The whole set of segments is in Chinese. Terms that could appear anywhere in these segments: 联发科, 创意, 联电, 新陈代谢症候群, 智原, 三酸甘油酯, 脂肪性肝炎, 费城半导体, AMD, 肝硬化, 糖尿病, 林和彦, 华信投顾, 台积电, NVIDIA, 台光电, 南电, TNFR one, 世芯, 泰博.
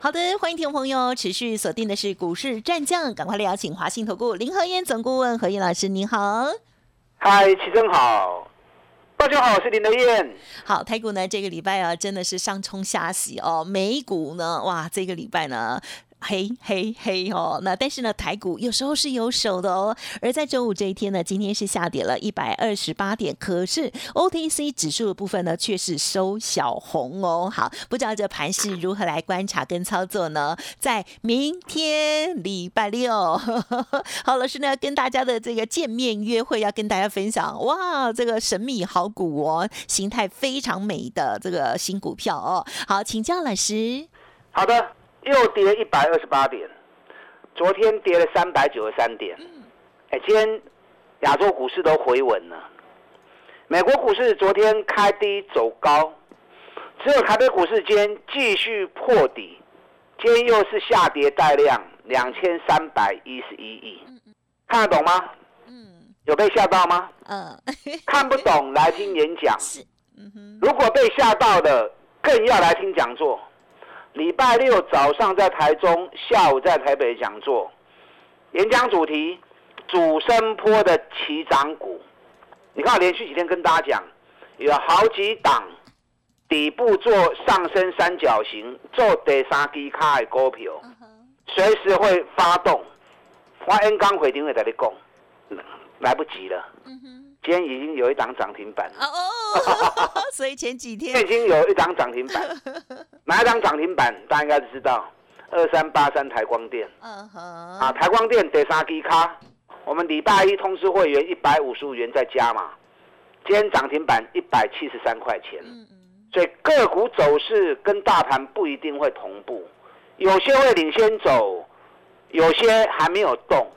好的，欢迎听众朋友持续锁定的是股市战将，赶快来邀请华信投顾林和彥总顾问。和彥老师您好。嗨，齐正好，大家好，我是林和彥。好，台股呢这个礼拜啊真的是上冲下洗哦，美股呢哇这个礼拜呢黑黑黑哦，那但是呢台股有时候是有手的哦。而在周五这一天呢，今天是下跌了128点，可是 OTC 指数的部分呢却是收小红哦。好，不知道这盘势如何来观察跟操作呢？在明天礼拜六好，老师呢跟大家的这个见面约会要跟大家分享，哇这个神秘好股哦，形态非常美的这个新股票哦。好，请教老师。好的，又跌128点，昨天跌了393点。今天亚洲股市都回稳了。美国股市昨天开低走高，只有台北股市今天继续破底，今天又是下跌带量2311亿，看得懂吗？有被吓到吗？看不懂来听演讲，如果被吓到的更要来听讲座。礼拜六早上在台中，下午在台北讲座，演讲主题主升波的起涨股。你看我连续几天跟大家讲，有好几档底部做上升三角形做第三支脚的股票，随时会发动。我刚刚回电话跟你讲，来不及了。今天已经有一档涨停板了，所以前几天已经有一档涨停板，哪一档涨停板？大家应该知道，2383台光电，台光电第三支脚，我们礼拜一通知会员155元再加嘛，今天涨停板173块钱，所以个股走势跟大盘不一定会同步，有些会领先走，有些还没有动，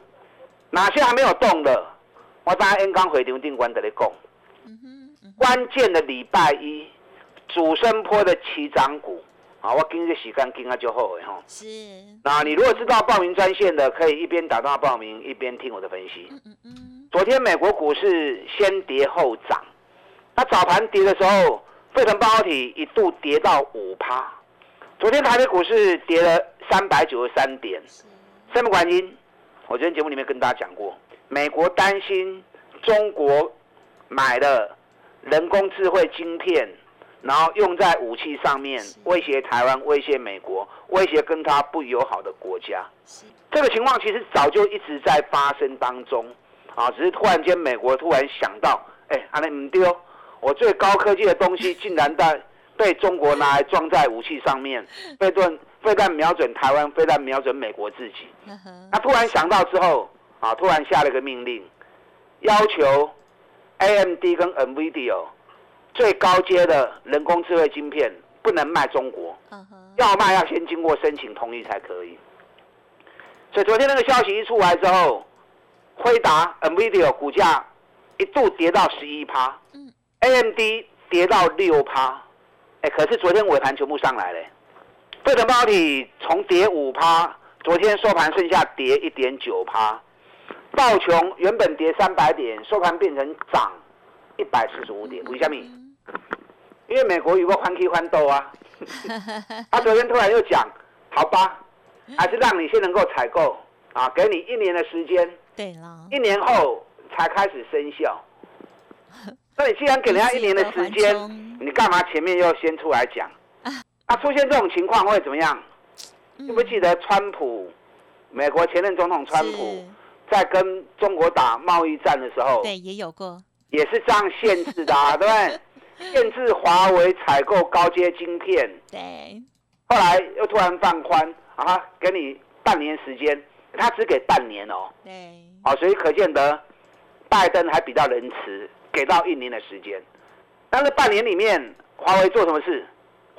哪些还没有动的？我大家刚回场定关在咧讲，关键的礼拜一主升波的起涨股啊，我今日时间跟啊就好诶吼。是。那你如果知道报名专线的，可以一边打电话报名，一边听我的分析。昨天美国股市先跌后涨，那早盘跌的时候，费城半导体一度跌到5%。昨天台北股市跌了393点，什么原因？我昨天节目里面跟大家讲过。美国担心中国买了人工智慧晶片，然后用在武器上面，威胁台湾，威胁美国，威胁跟他不友好的国家。这个情况其实早就一直在发生当中啊，只是突然间美国突然想到，安尼唔对，我最高科技的东西竟然被中国拿来装在武器上面，非但瞄准台湾，非但瞄准美国自己。他突然想到之后。突然下了一个命令，要求 AMD 跟 NVIDIA 最高阶的人工智慧晶片不能卖中国，要卖要先经过申请同意才可以。所以昨天那个消息一出来之后，辉达 NVIDIA 股价一度跌到 11%， AMD 跌到 6%， 可是昨天尾盘全部上来了，费城半导体从跌 5%， 昨天收盘剩下跌 1.9%，道琼原本跌300点，收盘变成涨145点，为什么？因为美国有个翻起翻斗啊，他昨天突然又讲，好吧，还是让你先能够采购啊，给你1年的时间，对了，1年后才开始生效。那你既然给人家1年的时间，你干嘛前面又先出来讲？出现这种情况会怎么样？记不记得川普，美国前任总统川普？在跟中国打贸易战的时候，对，也有过，也是这样限制的啊，对不对？限制华为采购高阶晶片，对。后来又突然放宽啊，给你半年时间，他只给半年哦。对。所以可见得，拜登还比较仁慈，给到1年的时间。但是半年里面，华为做什么事？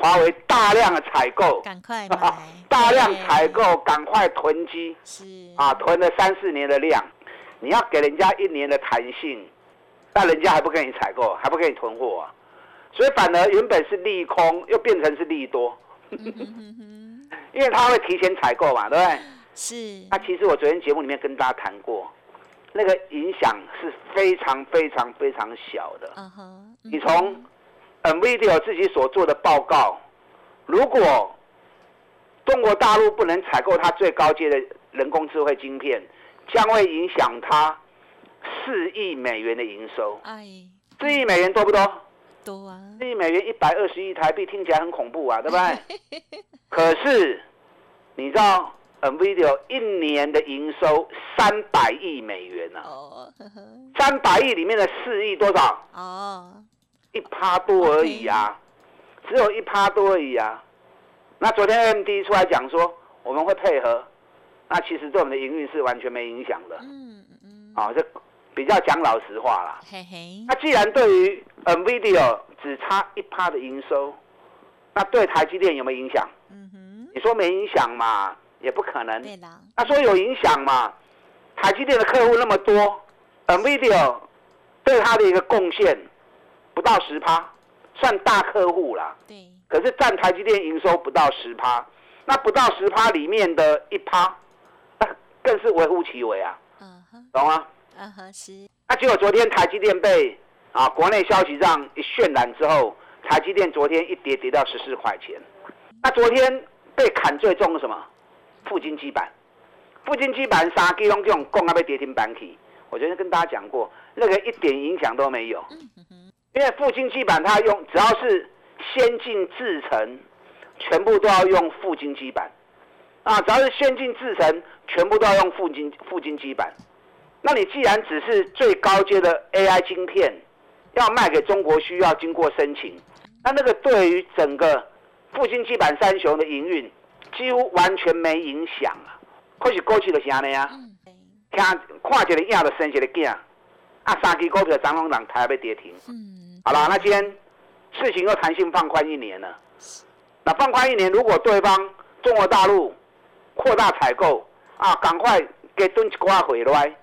华为大量的采购，赶快买，大量采购，赶快囤积，囤了3-4年的量。你要给人家一年的弹性，那人家还不跟你采购，还不跟你囤货啊，所以反而原本是利空又变成是利多，因为他会提前采购嘛，对不对？是。那其实我昨天节目里面跟大家谈过，那个影响是非常非常非常小的。你从 NVIDIA 自己所做的报告，如果中国大陆不能采购它最高阶的人工智慧晶片，将会影响它4亿美元的营收。4亿美元多不多？多啊！4亿美元120亿台币，听起来很恐怖啊，对不对？可是你知道 NVIDIA 一年的营收300亿美元啊！300亿里面的4亿多少？1%多而已啊，只有1%多而已啊。那昨天 AMD 出来讲说我们会配合，那其实对我们的营运是完全没影响的。这比较讲老实话啦。那既然对于 NVIDIA 只差1%的营收，那对台积电有没有影响？你说没影响嘛，也不可能。那说有影响嘛，台积电的客户那么多， NVIDIA 对他的一个贡献不到 10%， 算大客户啦。对。可是占台积电营收不到 10%， 那不到 10% 里面的 1%， 更是微乎其微啊。懂吗？是。那结果昨天台积电被国内消息上一渲染之后，台积电昨天一跌跌到14块钱。那昨天被砍最重是什么？富晶基板。富晶基板三基隆这种供要被跌停板起，我昨天跟大家讲过，那个一点影响都没有。因为富晶基板它用只要是先进制程，全部都要用富晶基板啊！只要是先进制程，全部都要用富晶基板。那你既然只是最高阶的 AI 晶片要卖给中国，需要经过申请，那个对于整个富晶基板三雄的营运几乎完全没影响啊！可是过去就是安尼啊，看一个影就生一个囝，三支股票涨拢人抬要跌停。好了，那今天事情又弹性放宽一年了，那放宽一年，如果对方中国大陆扩大采购赶快给蹲一挂回来，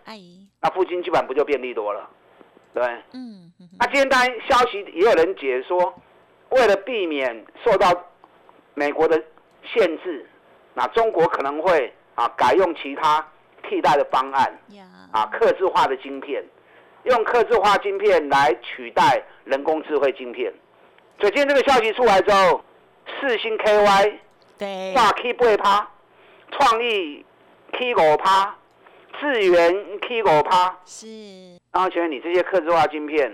那富晶基本不就便利多了，对？那今天当然消息也有人解说，为了避免受到美国的限制，那中国可能会改用其他替代的方案，客制化的晶片，用客制化晶片来取代人工智慧晶片。所以今天这个消息出来之后，世芯 KY 起 8%， 创意起 5%， 智原起 5%， 是。然后请问你这些客制化晶片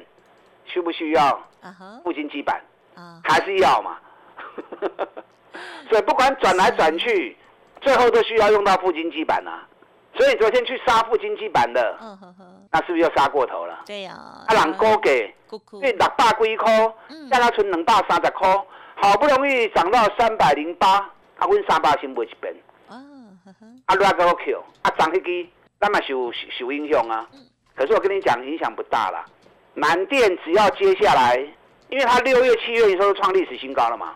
需不需要富晶基板？还是要嘛？所以不管转来转去，最后都需要用到富晶基板啊。所以你昨天去杀富晶基板的，那是不是又杀过头了？对呀，人估给对600几块，现在剩230块，好不容易涨到308，我们300先卖一遍，乱给我扣，涨那支，那么受影响啊。可是我跟你讲，影响不大啦。南电只要接下来，因为它6月、7月营收都创历史新高了嘛，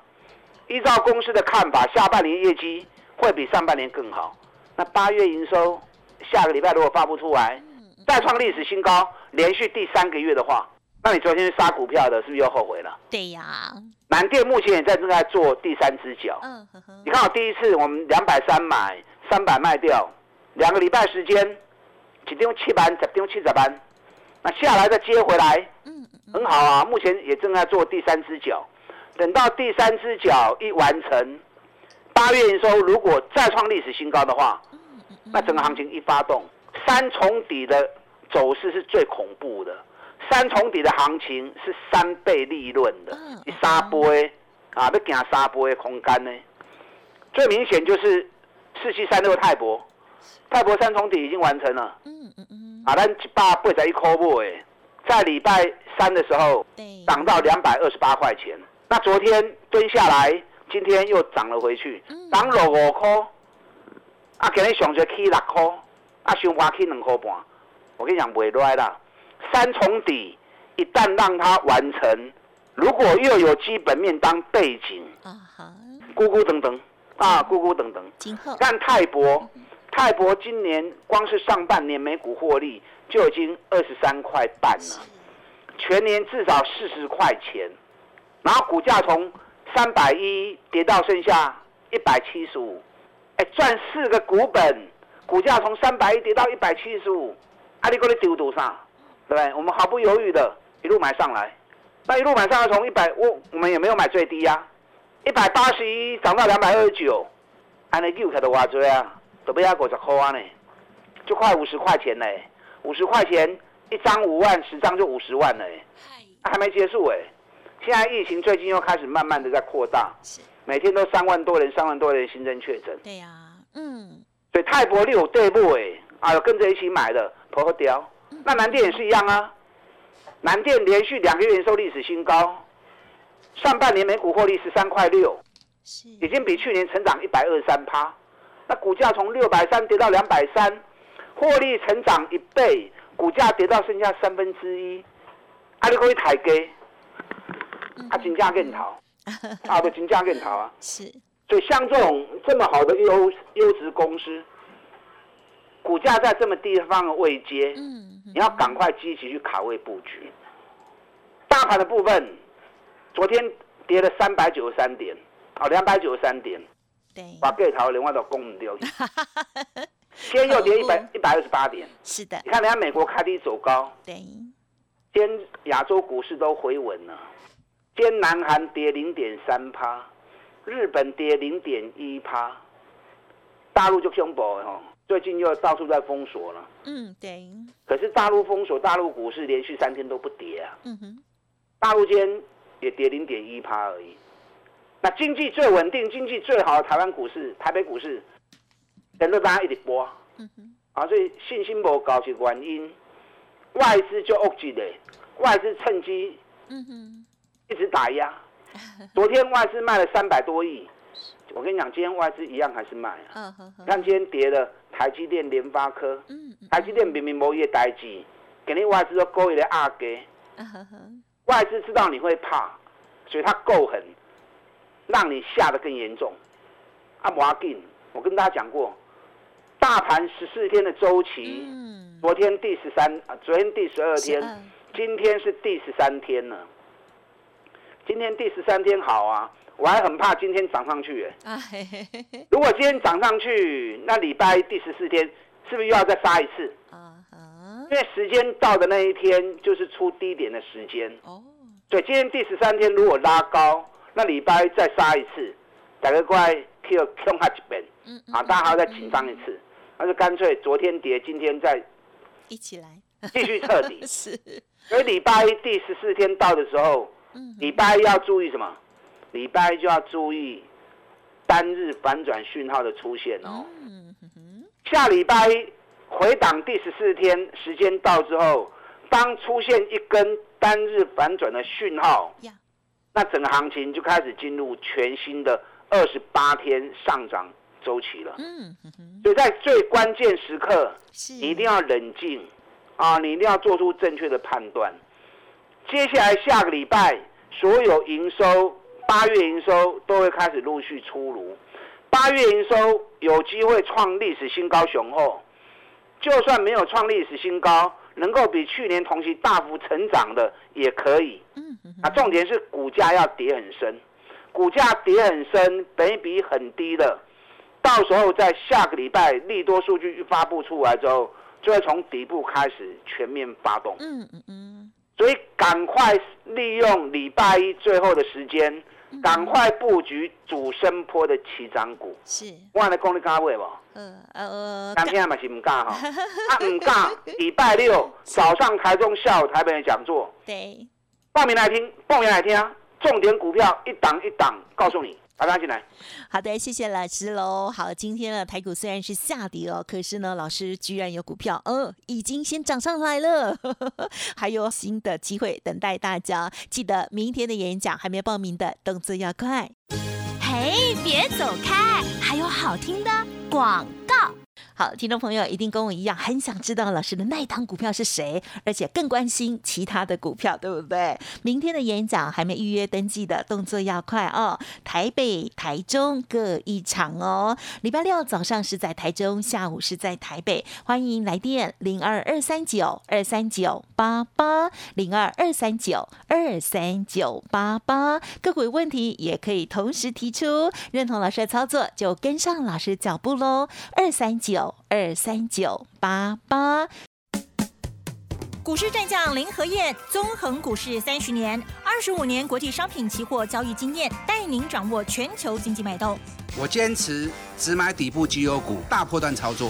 依照公司的看法，下半年业绩会比上半年更好。那8月营收下个礼拜如果发不出来，再创历史新高，连续第3个月的话，那你昨天去杀股票的是不是又后悔了？对呀，南电目前也正在做第3只脚。你看我第一次我们230买，300卖掉，2个礼拜时间，一张7万，10张70万，那下来再接回来，很好啊。目前也正在做第3只脚，等到第3只脚一完成，8月营收如果再创历史新高的话，那整个行情一发动，3重底的走势是最恐怖的。3重底的行情是3倍利润的，3倍要行3倍的空间呢。最明显就是4736泰博3重底已经完成了，咱181块买，在礼拜3的时候涨到228块钱，那昨天蹲下来，今天又涨了回去，涨了5块，今天上最起6块，上半起2块半。我跟你讲，袂赖啦。3重底一旦让它完成，如果又有基本面当背景，咕咕等等。看泰博，今年光是上半年每股获利就已经23.5块了，全年至少40块钱，然后股价从310跌到剩下175，赚4个股本，股价从310跌到175，你还在丢赌啥？对不对？我们毫不犹豫的一路买上来，那一路买上来从100，我们也没有买最低啊，181涨到229，安尼又开得哇多啊，都不要50块啊呢，就快50块钱嘞，50块钱1张5万，10张就50万嘞，还没结束哎。现在疫情最近又开始慢慢的在扩大，每天都3万多人新增确诊。对呀，所以泰博六对不哎，有跟着一起买的，破掉。那南电也是一样啊，南电连续2个月营收历史新高，上半年每股获利13.6，已经比去年成长123%，那股价从630跌到230，获利成长1倍，股价跌到剩下1/3，你可以抬给，真正更逃，就真正更逃啊！是，所以像这种这么好的优质公司，股价在这么低方的位阶，你要赶快积极去卡位布局。大盘的部分，昨天跌了393点，293点，把盖头连我都攻不掉。今天又跌128点，是的。你看人家美国开低走高，对。今天亚洲股市都回稳了，今天南韩跌 0.3%， 日本跌 0.1%， 大陆就凶暴了，最近又到处在封锁了。对。可是大陆封锁，大陆股市连续3天都不跌啊。大陆今天也跌 0.1% 而已。那经济最稳定、经济最好的台湾股市、台北股市。人都大家一直播，所以信心不高是原因，外资就恶极的，外资趁机一直打压。昨天外资卖了300多亿，我跟你讲，今天外资一样还是卖啊。但今天跌了台积电、联发科，台积电明明没业代志，给你外资都勾一个阿给，外资知道你会怕，所以他够狠，让你吓得更严重。没关系，我跟大家讲过。大盘14天的周期，昨天第13，昨天第12天，今天是第13天了。今天第13天好啊，我还很怕今天涨上去。如果今天涨上去，那礼拜第14天是不是又要再杀一次？因为时间到的那一天就是出低点的时间。所以今天第13天如果拉高，那礼拜再杀一次，大家乖去冲下一遍。大家还要再紧张一次，那就干脆昨天跌，今天再一起来继续彻底。是，所以礼拜一第14天到的时候，礼拜一要注意什么？礼拜一就要注意单日反转讯号的出现哦。下礼拜一回档第14天时间到之后，当出现一根单日反转的讯号，那整个行情就开始进入全新的28天上涨周期了，所以在最关键时刻，你一定要冷静啊！你一定要做出正确的判断。接下来下个礼拜，所有营收，8月营收都会开始陆续出炉。8月营收有机会创历史新高雄厚，就算没有创历史新高，能够比去年同期大幅成长的也可以。重点是股价要跌很深，股价跌很深，本益比很低的。到时候在下个礼拜利多数据发布出来之后，就会从底部开始全面发动。所以赶快利用礼拜一最后的时间，赶快布局主升波的起涨股。是，我安尼讲你敢买无？当天嘛是唔敢哈，唔敢。礼拜六早上台中，下午台北的讲座。对，报名来听，重点股票一档一档告诉你。好，大家进来。好的，谢谢老师喽。好，今天呢，台股虽然是下跌哦，可是呢，老师居然有股票，已经先涨上来了，还有新的机会等待大家。记得明天的演讲，还没报名的动作要快。嘿，别走开，还有好听的广告。好，听众朋友一定跟我一样很想知道老师的那一档股票是谁，而且更关心其他的股票，对不对？明天的演讲还没预约登记的动作要快哦，台北台中各一场哦，礼拜六早上是在台中，下午是在台北，欢迎来电0223923988 0223923988，个股问题也可以同时提出，认同老师的操作就跟上老师脚步咯，239233988。股市战将林和彥，纵横股市30年，25年国际商品期货交易经验，带您掌握全球经济脉动。我坚持只买底部绩优股，大波段操作。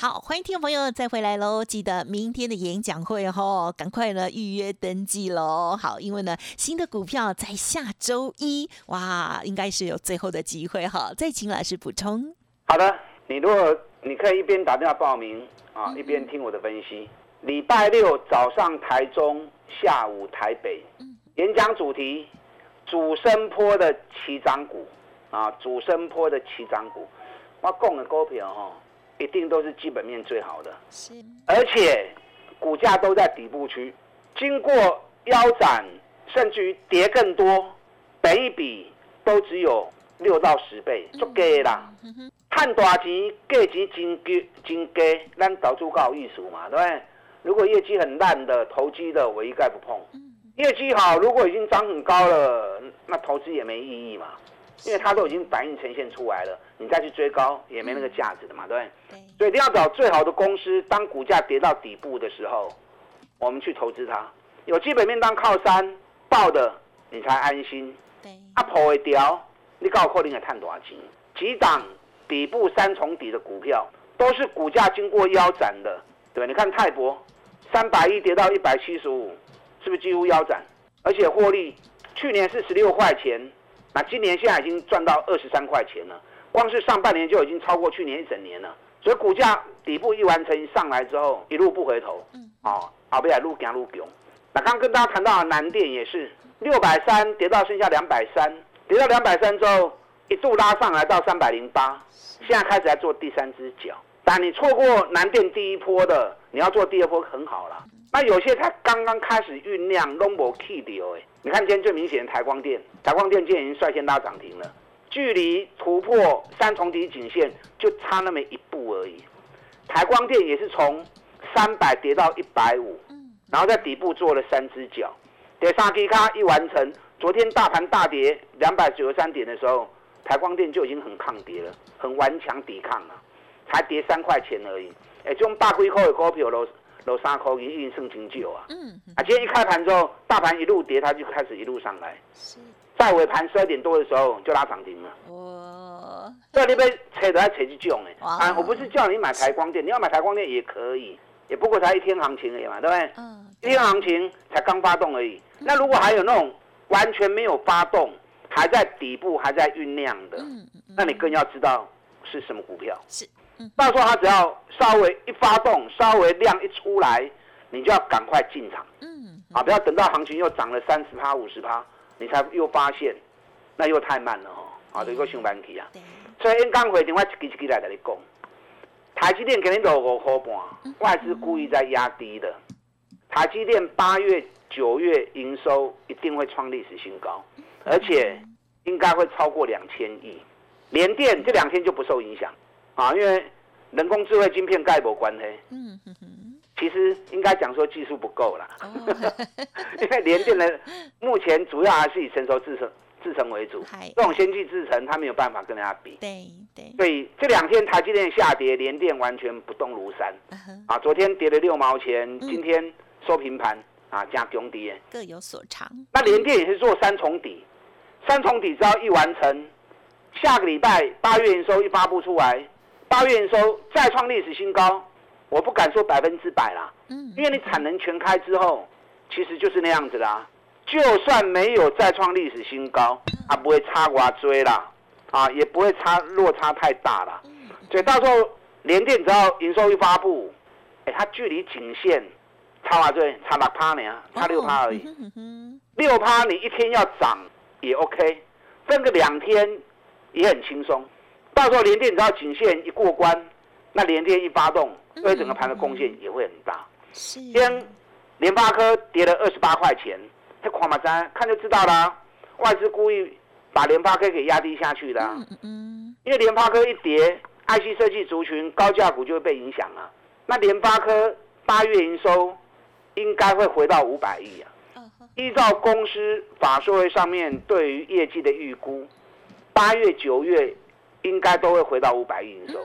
好，欢迎听众朋友再回来喽！记得明天的演讲会哦，赶快呢预约登记喽。好，因为呢新的股票在下周一，哇，应该是有最后的机会哈。再请老师补充。好的，你如果你可以一边打电话报名啊，一边听我的分析。礼拜六早上台中，下午台北。演讲主题：主升波的起涨股啊，主升波的起涨股。我讲的股票哦，一定都是基本面最好的，而且股价都在底部区，经过腰斩甚至于跌更多，本益比都只有6到10倍，很低啦。赚大钱，价钱真低，真低，咱投资才有意思嘛，对不对？如果业绩很烂的、投机的，我一概不碰。业绩好，如果已经涨很高了，那投资也没意义嘛。因为它都已经反应呈现出来了，你再去追高也没那个价值的嘛，对不对？所以一定要找最好的公司，当股价跌到底部的时候，我们去投资它。有基本面当靠山，抱的你才安心。对，啊，抱一条，你搞扣零也探多少钱？几档底部三重底的股票，都是股价经过腰斩的，对吧？你看泰博，310跌到175，是不是几乎腰斩？而且获利，去年是16块钱。那今年现在已经赚到23块钱了，光是上半年就已经超过去年一整年了。所以股价底部一完成上来之后，一路不回头，哦，后边路行路穷。那刚跟大家谈到的南电也是630跌到剩下230，跌到230之后一度拉上来到308，现在开始在做第三只脚。但你错过南电第一波的，你要做第二波很好了。那有些才刚刚开始酝酿，都没起到的。你看今天最明显的台光电，台光电今天已经率先拉涨停了，距离突破三重底颈线就差那么一步而已。台光电也是从300跌到150，然后在底部做了3只脚，跌三只脚一完成。昨天大盘大跌293点的时候，台光电就已经很抗跌了，很顽强抵抗了，才跌3块钱而已。哎，这种80几块的股票楼3块已经算很久啊！啊，今天一开盘之后，大盘一路跌，它就开始一路上来。在尾盘12点多的时候就拉涨停了。哇！所以你被扯的还扯去囧哎！啊，我不是叫你买台光电，你要买台光电也可以，也不过才一天行情而已嘛，对不对？一天行情才刚发动而已。那如果还有那种完全没有发动，还在底部还在酝酿的，那你更要知道是什么股票。是。到时候它只要稍微一发动，稍微量一出来，你就要赶快进场。啊，不要等到行情又涨了30%、50%，你才又发现，那又太慢了哦。啊，这个上班期啊。所以因刚回电话一支来跟你讲，台积电今天落5.5，外资故意在压低的。台积电8月、9月营收一定会创历史新高，而且应该会超过2000亿。联电这2天就不受影响。啊，因为人工智慧晶片盖没关系，其实应该讲说技术不够啦，因为联电的目前主要还是以成熟制程制程为主，这种先进制程它没有办法跟人家比。对对。所以这两天台积电下跌，联电完全不动如山。啊，昨天跌了6毛钱，今天收平盘啊，加强跌。各有所长。那联电也是做三重底，三重底只要一完成，下个礼拜8月营收一发布出来，8月营收再创历史新高，我不敢说100%啦，因为你产能全开之后，其实就是那样子啦。就算没有再创历史新高啊，不会差我追啦，啊，也不会差落差太大啦。所以到时候联电只要营收一发布，它距离颈线差我追差6%呢，差6%而已。6%你一天要涨也 OK， 挣个2天也很轻松。到时候联电只要颈线一过关，那联电一发动，对整个盘的贡献也会很大。今天联发科跌了28块钱。这看嘛，咱看就知道啦，外资故意把联发科给压低下去啦。因为联发科一跌 ，IC 设计族群高价股就会被影响啊。那联发科8月营收应该会回到500亿啊。依照公司法说会上面对于业绩的预估，8月、9月应该都会回到500亿营收。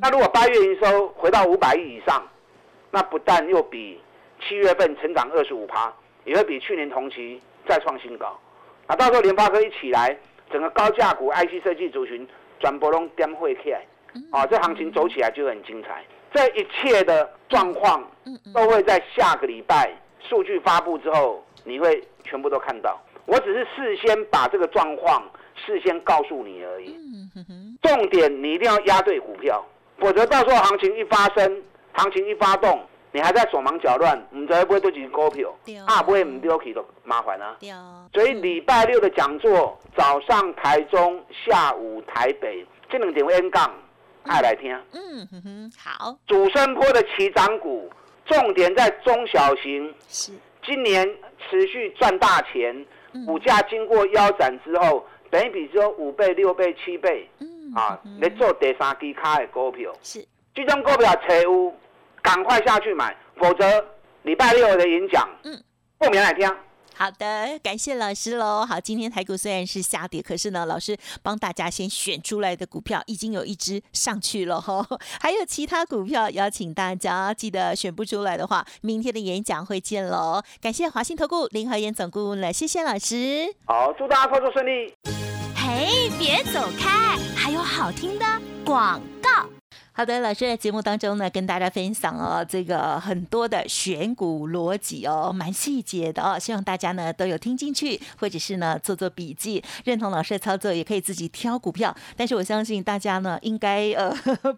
那如果8月营收回到500亿以上，那不但又比7月份成长25%。也会比去年同期再创新高，啊，到时候联发科一起来，整个高价股 IC 设计族群全部都点火起来，啊，这行情走起来就很精彩。这一切的状况都会在下个礼拜数据发布之后，你会全部都看到。我只是事先把这个状况事先告诉你而已。重点你一定要押对股票，否则到时候行情一发生，行情一发动。你还在手忙脚乱，不知道买多少股票，啊，不会不对去就麻烦了。所以礼拜六的讲座，早上台中，下午台北，这2点我演讲，爱来听。好。主升波的起涨股，重点在中小型，是今年持续赚大钱，股价经过腰斩之后，本益比只有5倍、6倍、7倍，啊，你做第三支脚的股票，是这种股票找有。赶快下去买，否则礼拜六的演讲，不免来听。好的，感谢老师喽。好，今天台股虽然是下跌，可是呢，老师帮大家先选出来的股票已经有一只上去了吼，还有其他股票，邀请大家记得选不出来的话，明天的演讲会见喽。感谢华信投顾林和彥总顾问了，谢谢老师。好，祝大家操作顺利。嘿，别走开，还有好听的广告。好的，老师在节目当中呢，跟大家分享哦，这个很多的选股逻辑哦，蛮细节的哦，希望大家呢都有听进去，或者是呢做做笔记，认同老师的操作，也可以自己挑股票。但是我相信大家呢，应该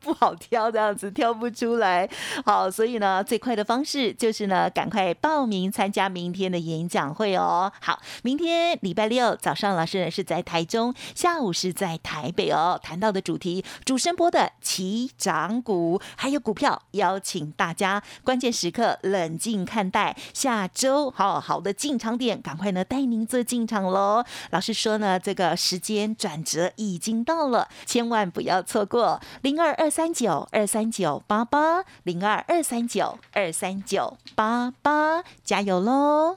不好挑，这样子挑不出来。好，所以呢，最快的方式就是呢，赶快报名参加明天的演讲会哦。好，明天礼拜六早上，老师呢是在台中，下午是在台北哦。谈到的主题，主声波的起涨股还有股票，邀请大家关键时刻冷静看待。下周好的进场点，赶快呢带您做进场喽。老师说呢，这个时间转折已经到了，千万不要错过。0223923988，0223923988，加油喽！